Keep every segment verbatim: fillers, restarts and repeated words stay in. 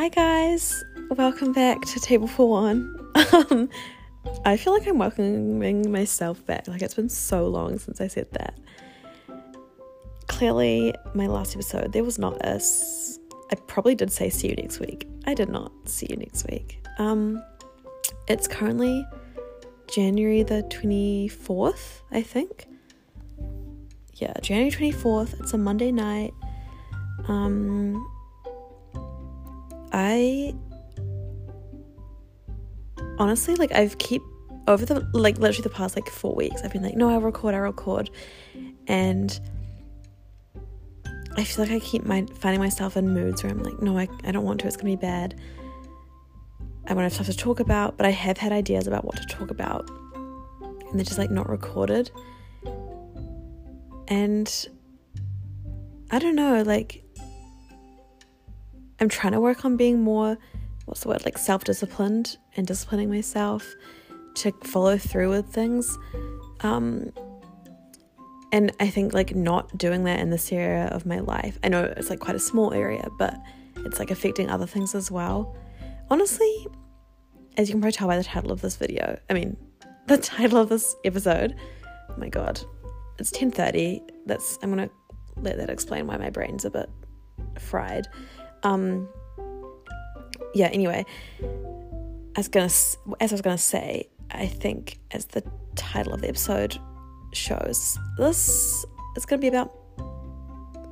Hi guys, welcome back to Table for One. Um, I feel like I'm welcoming myself back, like it's been so long since I said that. Clearly, my last episode, there was not a... S- I probably did say see you next week. I did not see you next week. Um, it's currently January the twenty-fourth, I think. Yeah, January twenty-fourth, it's a Monday night. Um... I honestly, like, I've keep over the, like, literally the past, like, four weeks, I've been like, no, I'll record, I'll record, and I feel like I keep my, finding myself in moods where I'm like, no, I, I don't want to, it's gonna be bad, I won't have stuff to talk about, but I have had ideas about what to talk about, and they're just, like, not recorded, and I don't know, like, I'm trying to work on being more, what's the word, like self-disciplined and disciplining myself to follow through with things. Um, and I think like not doing that in this area of my life, I know it's like quite a small area, but it's like affecting other things as well. Honestly, as you can probably tell by the title of this video, I mean, the title of this episode, oh my God, it's ten thirty. That's, I'm going to let that explain why my brain's a bit fried. Um, yeah, anyway, as gonna, as I was gonna say, I think as the title of the episode shows, this is gonna be about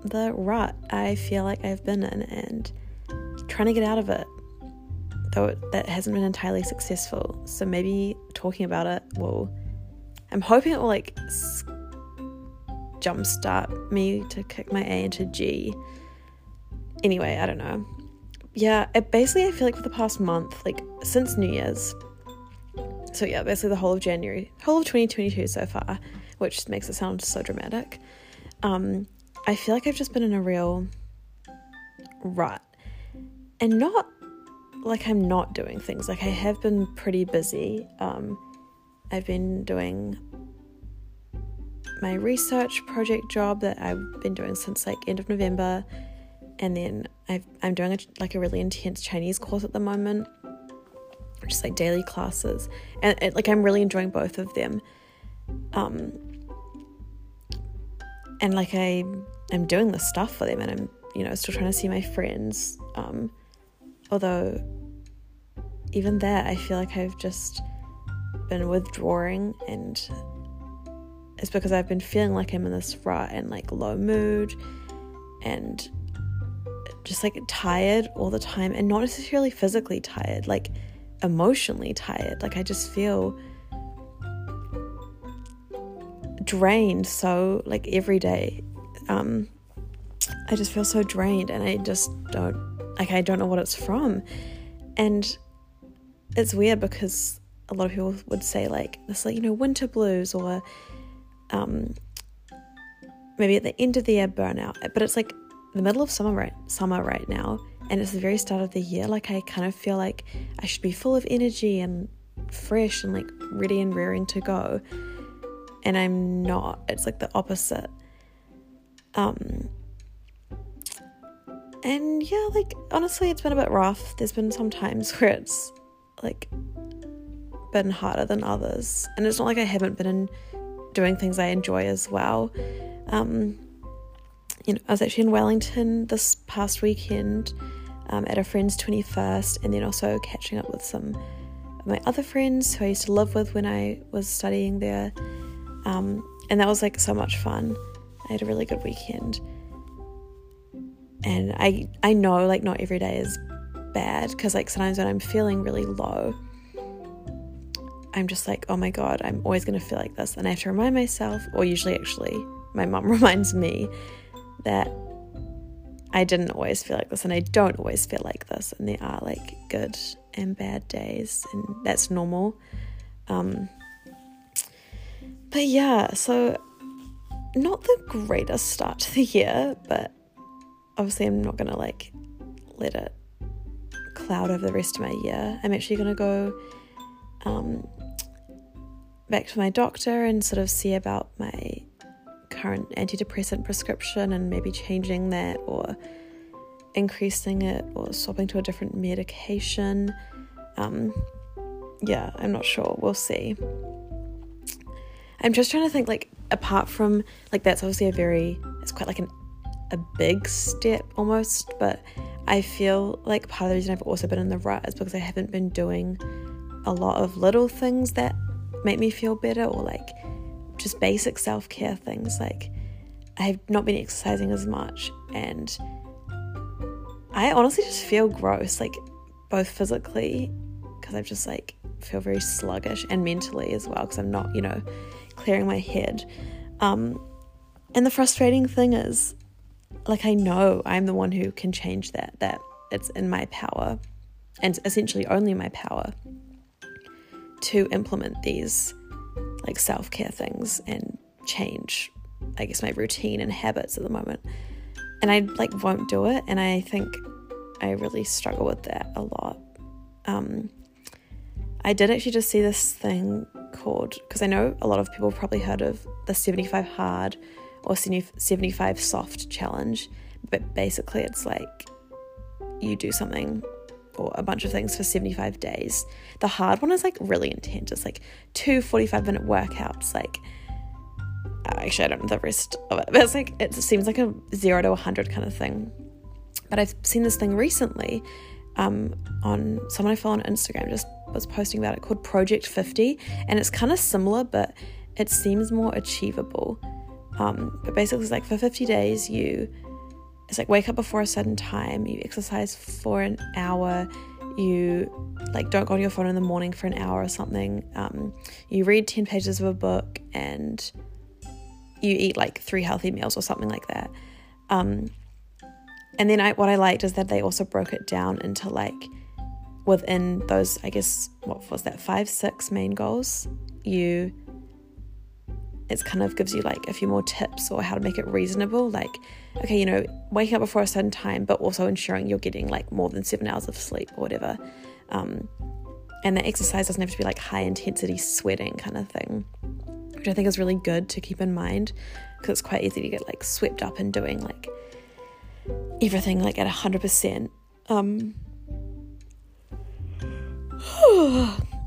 the rut I feel like I've been in and trying to get out of it, though it, that hasn't been entirely successful, so maybe talking about it will, I'm hoping it will, like, jumpstart me to kick my A into G. Anyway, I don't know. Yeah, I basically, I feel like for the past month, like, since New Year's, so yeah, basically the whole of January, whole of twenty twenty-two so far, which makes it sound so dramatic, um, I feel like I've just been in a real rut, and not, like, I'm not doing things, like, I have been pretty busy, um, I've been doing my research project job that I've been doing since, like, end of November, and then I've, I'm doing a, like a really intense Chinese course at the moment, just like daily classes, and it, like I'm really enjoying both of them, um, and like I I'm doing this stuff for them, and I'm you know still trying to see my friends, um, although even there I feel like I've just been withdrawing, and it's because I've been feeling like I'm in this rut and like low mood, and just like tired all the time, and not necessarily physically tired, like emotionally tired, like I just feel drained so like every day, um I just feel so drained, and I just don't like I don't know what it's from, and it's weird because a lot of people would say like this, like you know winter blues, or um maybe at the end of the year burnout, but it's like the middle of summer right summer right now, and it's the very start of the year, like I kind of feel like I should be full of energy and fresh and like ready and raring to go, and I'm not. It's like the opposite, um and yeah, like honestly it's been a bit rough. There's been some times where it's like been harder than others, and it's not like I haven't been in doing things I enjoy as well. um You know, I was actually in Wellington this past weekend um, at a friend's twenty-first, and then also catching up with some of my other friends who I used to live with when I was studying there, um, and that was like so much fun. I had a really good weekend, and I I know like not every day is bad, because like sometimes when I'm feeling really low I'm just like, oh my God, I'm always going to feel like this, and I have to remind myself, or usually actually my mum reminds me, that I didn't always feel like this, and I don't always feel like this, and there are like good and bad days, and that's normal. Um but yeah, so not the greatest start to the year, but obviously I'm not gonna like let it cloud over the rest of my year. I'm actually gonna go um back to my doctor and sort of see about my current antidepressant prescription and maybe changing that, or increasing it or swapping to a different medication. Um, yeah, I'm not sure. We'll see. I'm just trying to think, like, apart from, like, that's obviously a very, it's quite like an, a big step almost, but I feel like part of the reason I've also been in the rut is because I haven't been doing a lot of little things that make me feel better, or like just basic self-care things. Like, I've not been exercising as much, and I honestly just feel gross, like both physically, because I've just like feel very sluggish, and mentally as well, because I'm not, you know, clearing my head. Um, and the frustrating thing is, like, I know I'm the one who can change that, that it's in my power, and essentially only my power, to implement these like self-care things and change, I guess, my routine and habits at the moment. And I like won't do it, and I think I really struggle with that a lot. Um, I did actually just see this thing called, because I know a lot of people probably heard of the seventy-five hard or seventy-five soft challenge, but basically it's like you do something or a bunch of things for seventy-five days. The hard one is like really intense. It's like two forty-five minute workouts. Like, actually I don't know the rest of it, but it's like, it seems like a zero to a hundred kind of thing. But I've seen this thing recently, um, on someone I follow on Instagram just was posting about it, called Project fifty, and it's kind of similar, but it seems more achievable. Um, but basically it's like for fifty days you, it's like wake up before a certain time, you exercise for an hour, you like don't go on your phone in the morning for an hour or something, um, you read ten pages of a book, and you eat like three healthy meals or something like that. Um, and then I, what I liked is that they also broke it down into like within those, I guess, what was that, five, six main goals, you... it kind of gives you like a few more tips or how to make it reasonable. Like, okay, you know, waking up before a certain time, but also ensuring you're getting like more than seven hours of sleep or whatever. Um, and the exercise doesn't have to be like high intensity sweating kind of thing, which I think is really good to keep in mind, because it's quite easy to get like swept up in doing like everything like at a hundred percent. Um,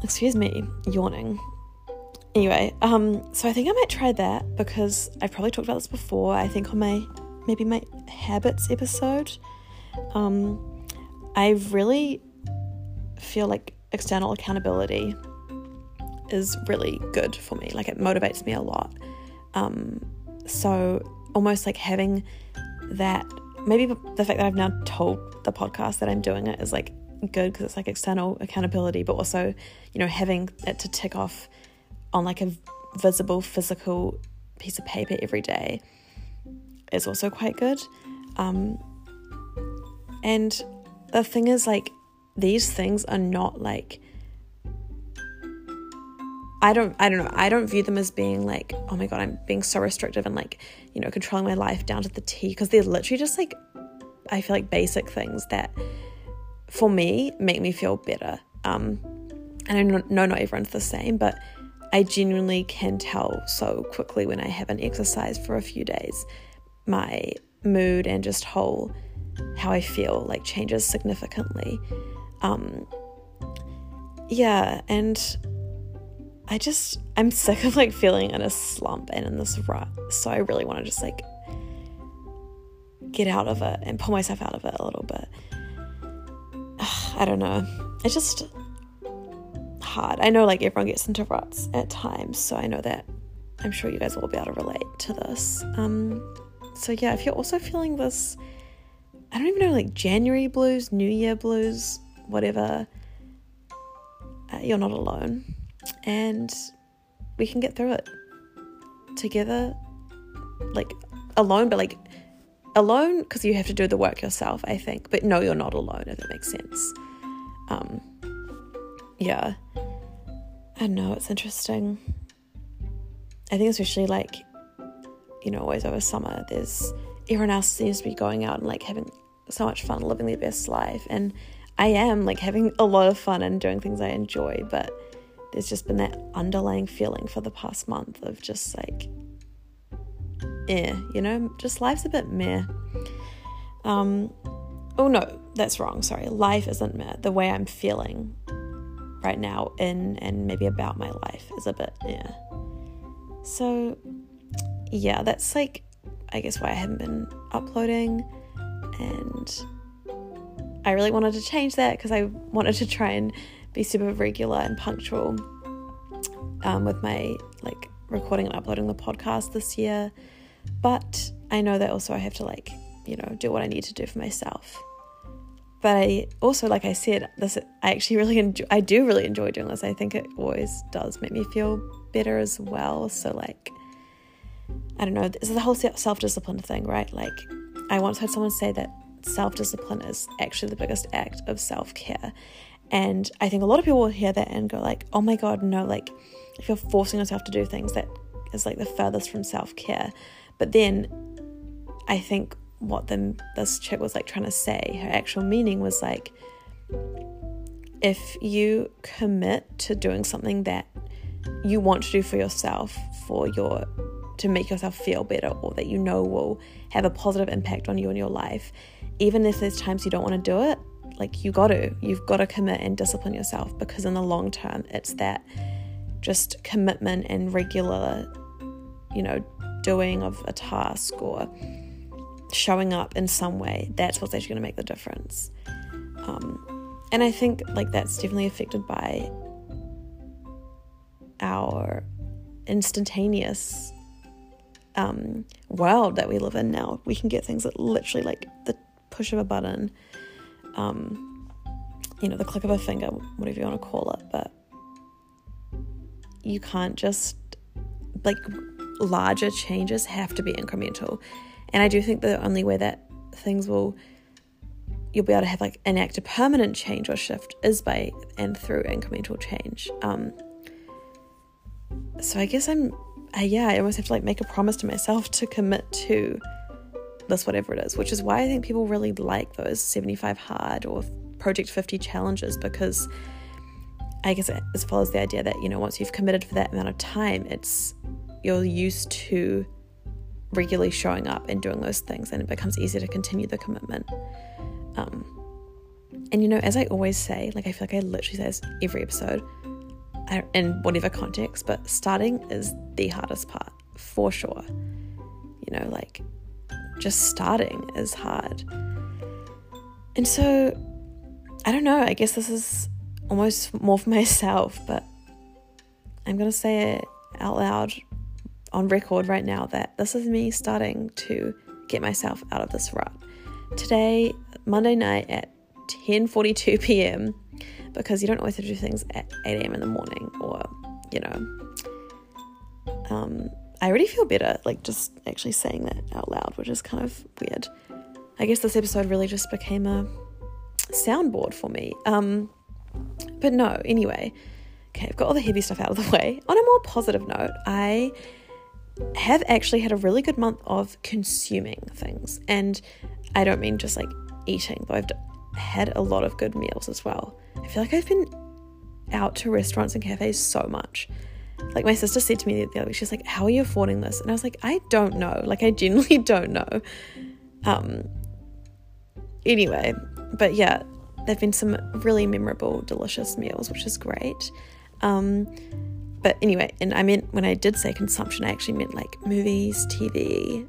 excuse me, yawning. Anyway, um, so I think I might try that, because I've probably talked about this before, I think on my, maybe my habits episode. Um, I really feel like external accountability is really good for me, like it motivates me a lot. Um, so almost like having that, maybe the fact that I've now told the podcast that I'm doing it is like good, because it's like external accountability, but also, you know, having it to tick off on like a visible physical piece of paper every day is also quite good. Um, and the thing is, like, these things are not like, I don't, I don't know. I don't view them as being like, oh my God, I'm being so restrictive and like, you know, controlling my life down to the T, 'cause they're literally just like, I feel like basic things that for me make me feel better. Um, and I know not everyone's the same, but I genuinely can tell so quickly when I haven't exercised for a few days, my mood and just whole how I feel like changes significantly. Um, yeah, and I just, I'm sick of like feeling in a slump and in this rut, so I really want to just like get out of it and pull myself out of it a little bit. Ugh, I don't know, it's just hard. I know like everyone gets into ruts at times, so I know that I'm sure you guys will be able to relate to this. Um, so yeah, if you're also feeling this, I don't even know, like January blues, New Year blues, whatever, uh, you're not alone, and we can get through it together, like alone, but like alone because you have to do the work yourself, I think, but no, you're not alone, if that makes sense. Um, yeah, I know, it's interesting. I think especially like, you know, always over summer, there's everyone else seems to be going out and like having so much fun, living their best life, and I am like having a lot of fun and doing things I enjoy, but there's just been that underlying feeling for the past month of just like, eh, you know, just life's a bit meh. Um, Oh no, that's wrong. Sorry. Life isn't me. The way I'm feeling right now in and maybe about my life is a bit, yeah. So yeah, that's like, I guess why I haven't been uploading, and I really wanted to change that because I wanted to try and be super regular and punctual um, with my like recording and uploading the podcast this year. But I know that also I have to like, you know, do what I need to do for myself. But I also, like I said, this, I actually really enjoy, I do really enjoy doing this. I think it always does make me feel better as well. So like, I don't know, this is the whole self-discipline thing, right? Like I once heard someone say that self-discipline is actually the biggest act of self-care. And I think a lot of people will hear that and go like, oh my God, no, like if you're forcing yourself to do things, that is like the furthest from self-care. But then I think what the, this chick was like trying to say, her actual meaning was like, if you commit to doing something that you want to do for yourself, for your, to make yourself feel better, or that you know will have a positive impact on you and your life, even if there's times you don't want to do it, like you got to, you've got to commit and discipline yourself, because in the long term, it's that just commitment and regular, you know, doing of a task or showing up in some way, that's what's actually going to make the difference. Um, and I think like that's definitely affected by our instantaneous um, world that we live in now. We can get things that literally like the push of a button, um, you know, the click of a finger, whatever you want to call it, but you can't just like, larger changes have to be incremental. And I do think the only way that things will, you'll be able to have like enact a permanent change or shift is by and through incremental change. Um, so I guess I'm, I, yeah, I almost have to like make a promise to myself to commit to this, whatever it is, which is why I think people really like those seventy-five hard or Project fifty challenges, because I guess it follows the idea that, you know, once you've committed for that amount of time, it's, you're used to regularly showing up and doing those things, and it becomes easier to continue the commitment. Um, and you know, as I always say, like I feel like I literally say this every episode in whatever context, but starting is the hardest part for sure. You know, like just starting is hard. And so I don't know, I guess this is almost more for myself, but I'm gonna say it out loud on record right now that this is me starting to get myself out of this rut. Today, Monday night at ten forty-two p.m, because you don't always have to do things at eight a.m. in the morning, or, you know, um, I already feel better, like just actually saying that out loud, which is kind of weird. I guess this episode really just became a soundboard for me. Um, but no, anyway, okay, I've got all the heavy stuff out of the way. On a more positive note, I have actually had a really good month of consuming things, and I don't mean just like eating, though I've d- had a lot of good meals as well. I feel like I've been out to restaurants and cafes so much. Like my sister said to me the other week, she's like, how are you affording this? And I was like, I don't know, like I genuinely don't know. Um anyway, but yeah, there've been some really memorable delicious meals, which is great. um But anyway, and I meant, when I did say consumption, I actually meant like movies, T V,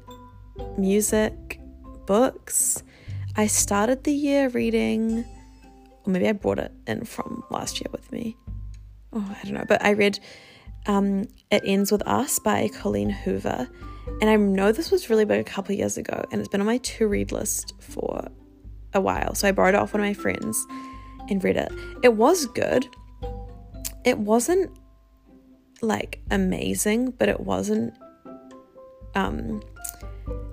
music, books. I started the year reading, or maybe I brought it in from last year with me. Oh, I don't know. But I read um, It Ends With Us by Colleen Hoover. And I know this was really big a couple of years ago, and it's been on my to-read list for a while. So I borrowed it off one of my friends and read it. It was good. It wasn't like amazing, but it wasn't um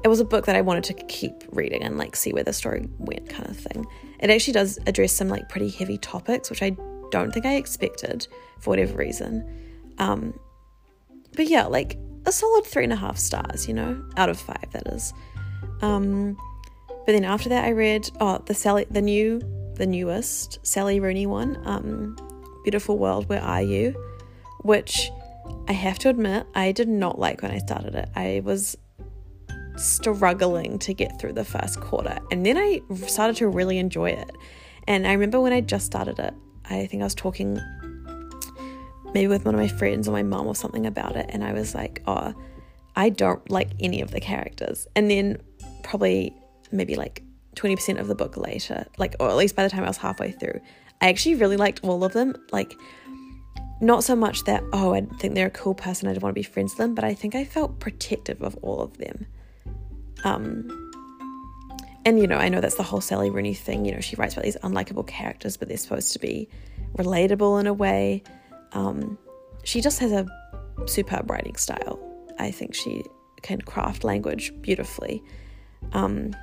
it was a book that I wanted to keep reading and like see where the story went, kind of thing. It actually does address some like pretty heavy topics, which I don't think I expected for whatever reason. Um but yeah, like a solid three and a half stars, you know, out of five, that is. Um but then after that I read oh the Sally the new the newest Sally Rooney one, um Beautiful World, Where Are You?, which I have to admit, I did not like when I started it. I was struggling to get through the first quarter, and then I started to really enjoy it. And I remember when I just started it, I think I was talking maybe with one of my friends or my mum or something about it, and I was like, oh, I don't like any of the characters. And then probably maybe like twenty percent of the book later, like, or at least by the time I was halfway through, I actually really liked all of them. Like, not so much that, oh, I think they're a cool person, I don't want to be friends with them, but I think I felt protective of all of them. Um, and, you know, I know that's the whole Sally Rooney thing. You know, she writes about these unlikable characters, but they're supposed to be relatable in a way. Um, she just has a superb writing style. I think she can craft language beautifully. Um,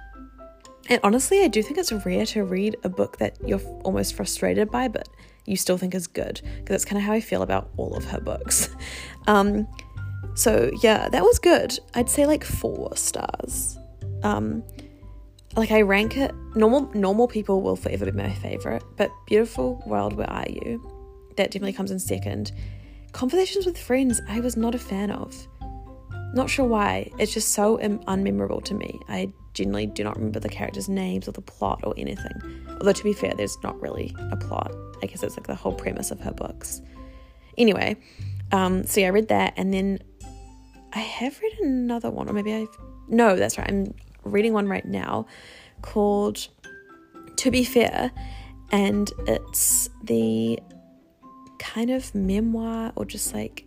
and honestly, I do think it's rare to read a book that you're almost frustrated by, but you still think is good, because that's kind of how I feel about all of her books. Um, so yeah, that was good. I'd say like four stars. Um, like I rank it, normal, normal people will forever be my favorite, but Beautiful World, Where Are You? That definitely comes in second. Conversations with Friends, I was not a fan of. Not sure why. It's just so un- unmemorable to me. I generally do not remember the characters' names or the plot or anything. Although, to be fair, there's not really a plot. I guess it's like the whole premise of her books. Anyway, um, so yeah, I read that, and then I have read another one, or maybe I've... No, that's right. I'm reading one right now called To Be Fair, and it's the kind of memoir or just like,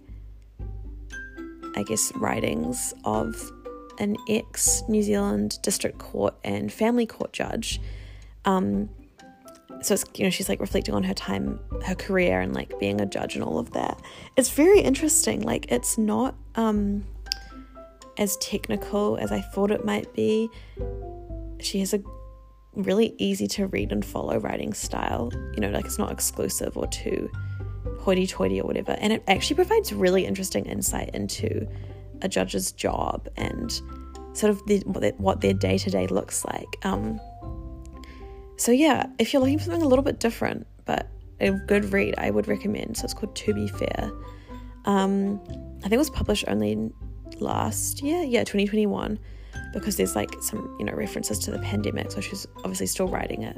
I guess, writings of an ex-New Zealand district court and family court judge. Um, so it's, you know, she's like reflecting on her time, her career, and like being a judge and all of that. It's very interesting. Like, it's not um, as technical as I thought it might be. She has a really easy to read and follow writing style. You know, like, it's not exclusive or too hoity-toity or whatever, and it actually provides really interesting insight into a judge's job and sort of the, what their day-to-day looks like. Um, so yeah, if you're looking for something a little bit different but a good read, I would recommend. So it's called To Be Fair. Um, I think it was published only last year, yeah, twenty twenty-one, because there's like some, you know, references to the pandemic, so she's obviously still writing it,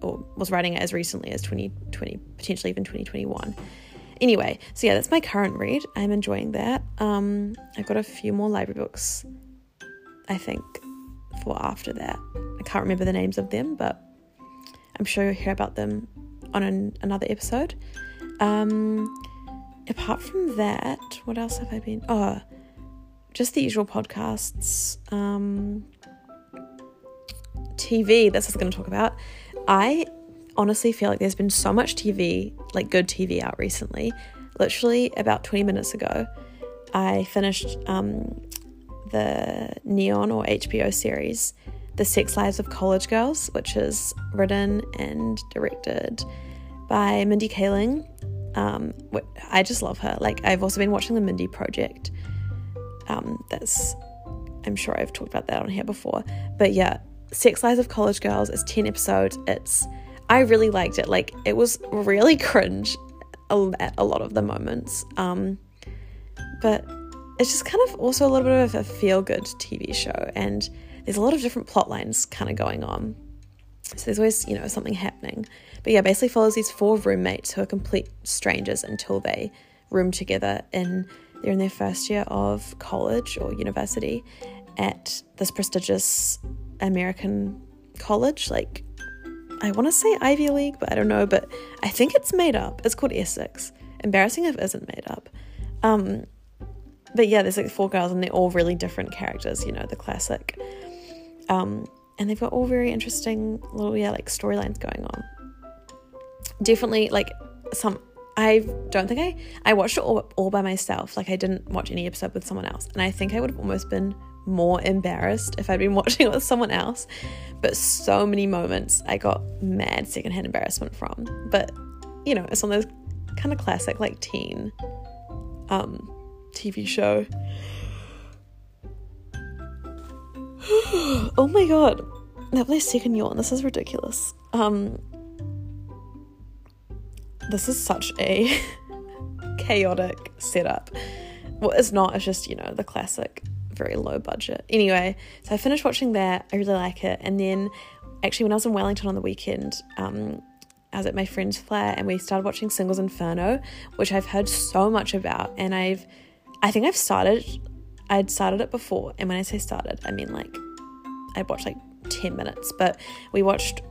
or was writing it as recently as twenty twenty, potentially even twenty twenty-one. Anyway, so yeah, that's my current read. I'm enjoying that. Um, I've got a few more library books, I think, for after that. I can't remember the names of them, but I'm sure you'll hear about them on an, another episode. Um, apart from that, what else have I been... Oh, just the usual podcasts. Um, T V, that's what I was going to talk about. I honestly feel like there's been so much T V, like good T V out recently. Literally about twenty minutes ago, I finished um, the Neon or H B O series, The Sex Lives of College Girls, which is written and directed by Mindy Kaling. Um, I just love her. Like, I've also been watching The Mindy Project. Um, that's, I'm sure I've talked about that on here before, but yeah, Sex Lives of College Girls is ten episodes. It's, I really liked it. Like, it was really cringe at a lot of the moments, um but it's just kind of also a little bit of a feel-good T V show, and there's a lot of different plot lines kind of going on, so there's always, you know, something happening. But yeah, basically follows these four roommates who are complete strangers until they room together in, they're in their first year of college or university at this prestigious American college, like, I want to say Ivy League, but I don't know, but I think it's made up. It's called Essex. Embarrassing if it isn't made up. Um, but yeah, there's like four girls, and they're all really different characters, you know, the classic. Um, and they've got all very interesting little, yeah, like storylines going on. Definitely, like, some, I don't think I, I watched it all, all by myself. Like, I didn't watch any episode with someone else, and I think I would have almost been more embarrassed if I'd been watching it with someone else, but so many moments I got mad secondhand embarrassment from. But, you know, it's on those kind of classic like teen um T V show. Oh my god, that was my second yawn. This is ridiculous. Um this is such a chaotic setup. Well, it's not, it's just, you know, the classic very low budget. Anyway, so I finished watching that. I really like it. And then actually when I was in Wellington on the weekend, um, I was at my friend's flat and we started watching Singles Inferno, which I've heard so much about. And I've, I think I've started, I'd started it before. And when I say started, I mean like I watched like ten minutes, but we watched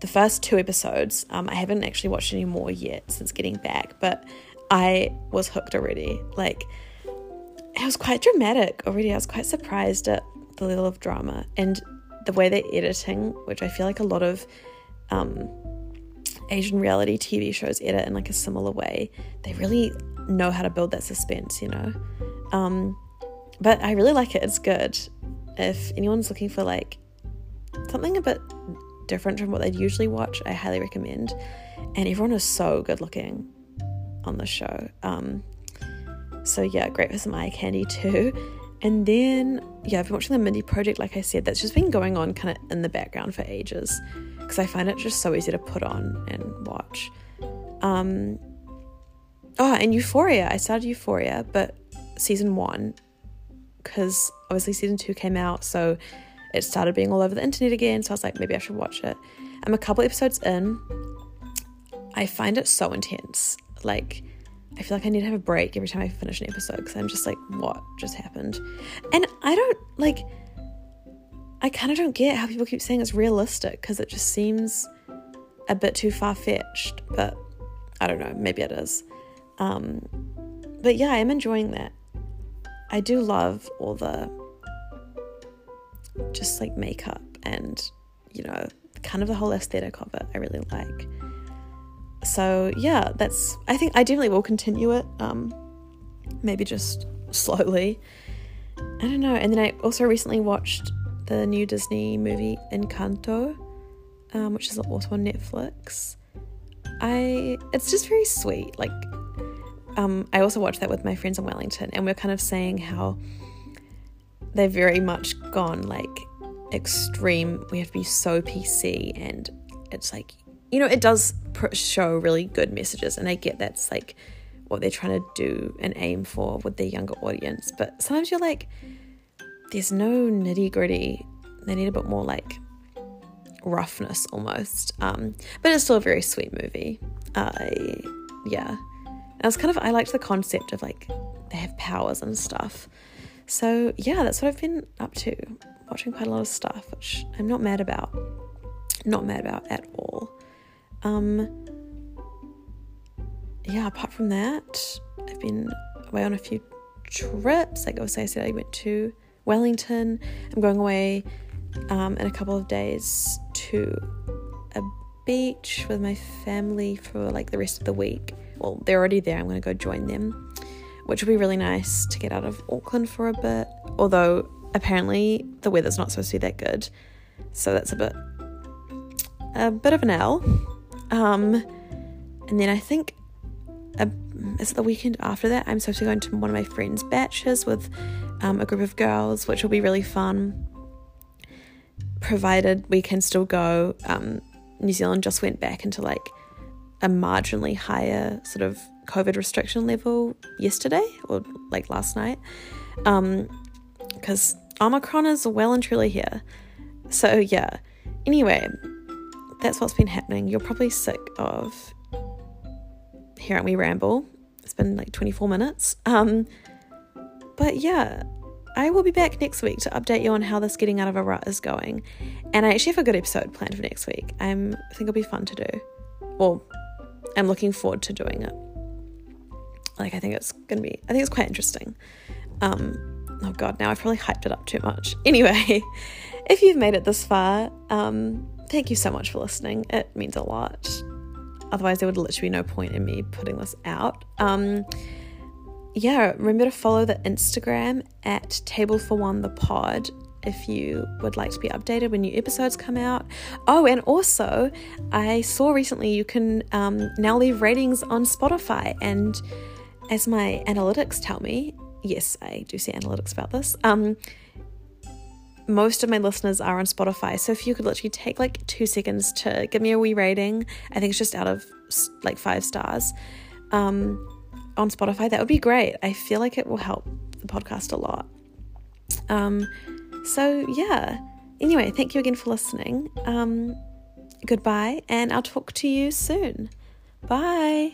the first two episodes. Um, I haven't actually watched any more yet since getting back, but I was hooked already. Like it was quite dramatic already. I was quite surprised at the level of drama and the way they're editing, which I feel like a lot of, um, Asian reality T V shows edit in like a similar way. They really know how to build that suspense, you know? Um, but I really like it. It's good. If anyone's looking for like something a bit different from what they'd usually watch, I highly recommend. And everyone is so good looking on the show. Um, so yeah, great for some eye candy too. And then, yeah, I've been watching The Mindy Project, like I said. That's just been going on kind of in the background for ages because I find it just so easy to put on and watch. Um, oh, and Euphoria. I started Euphoria, but season one, because obviously season two came out, so it started being all over the internet again, so I was like, maybe I should watch it. I'm a couple episodes in. I find it so intense. Like, I feel like I need to have a break every time I finish an episode because I'm just like, what just happened? And I don't, like, I kind of don't get how people keep saying it's realistic because it just seems a bit too far-fetched, but I don't know, maybe it is. Um, but yeah, I am enjoying that. I do love all the just like makeup and, you know, kind of the whole aesthetic of it I really like. So yeah, that's, I think I definitely will continue it, um, maybe just slowly, I don't know. And then I also recently watched the new Disney movie Encanto, um, which is also on Netflix. I, it's just very sweet, like, um, I also watched that with my friends in Wellington, and we're kind of saying how they're very much gone, like, extreme, we have to be so P C, and it's like, you know, it does show really good messages, and I get that's like what they're trying to do and aim for with their younger audience, but sometimes you're like, there's no nitty gritty, they need a bit more like roughness almost, um, but it's still a very sweet movie. I, yeah, and I was kind of, I liked the concept of like, they have powers and stuff, so yeah, that's what I've been up to, watching quite a lot of stuff, which I'm not mad about, not mad about at all. Um, yeah, apart from that, I've been away on a few trips. Like obviously I said, I went to Wellington. I'm going away um, in a couple of days to a beach with my family for like the rest of the week. Well, they're already there. I'm going to go join them, which will be really nice to get out of Auckland for a bit. Although apparently the weather's not supposed to be that good. So that's a bit, a bit of an L. Um, and then I think, a, is it the weekend after that? I'm supposed to go into one of my friend's batches with, um, a group of girls, which will be really fun, provided we can still go. Um, New Zealand just went back into like a marginally higher sort of COVID restriction level yesterday or like last night. Um, cause Omicron is well and truly here. So yeah, anyway, that's what's been happening. You're probably sick of hearing me ramble. It's been like twenty-four minutes. Um, but yeah, I will be back next week to update you on how this getting out of a rut is going. And I actually have a good episode planned for next week. I'm, I think it'll be fun to do. Or I'm looking forward to doing it. Like, I think it's going to be, I think it's quite interesting. Um, oh God, now I've probably hyped it up too much. Anyway, if you've made it this far, um, thank you so much for listening. It means a lot. Otherwise, there would literally be no point in me putting this out. Um, yeah, remember to follow the Instagram at Table for One the Pod if you would like to be updated when new episodes come out. Oh, and also, I saw recently you can um, now leave ratings on Spotify, and as my analytics tell me, yes, I do see analytics about this. Um, most of my listeners are on Spotify, so if you could literally take like two seconds to give me a wee rating, I think it's just out of like five stars um on Spotify, that would be great. I feel like it will help the podcast a lot. Um, so yeah, anyway, thank you again for listening. Um, goodbye, and I'll talk to you soon. Bye.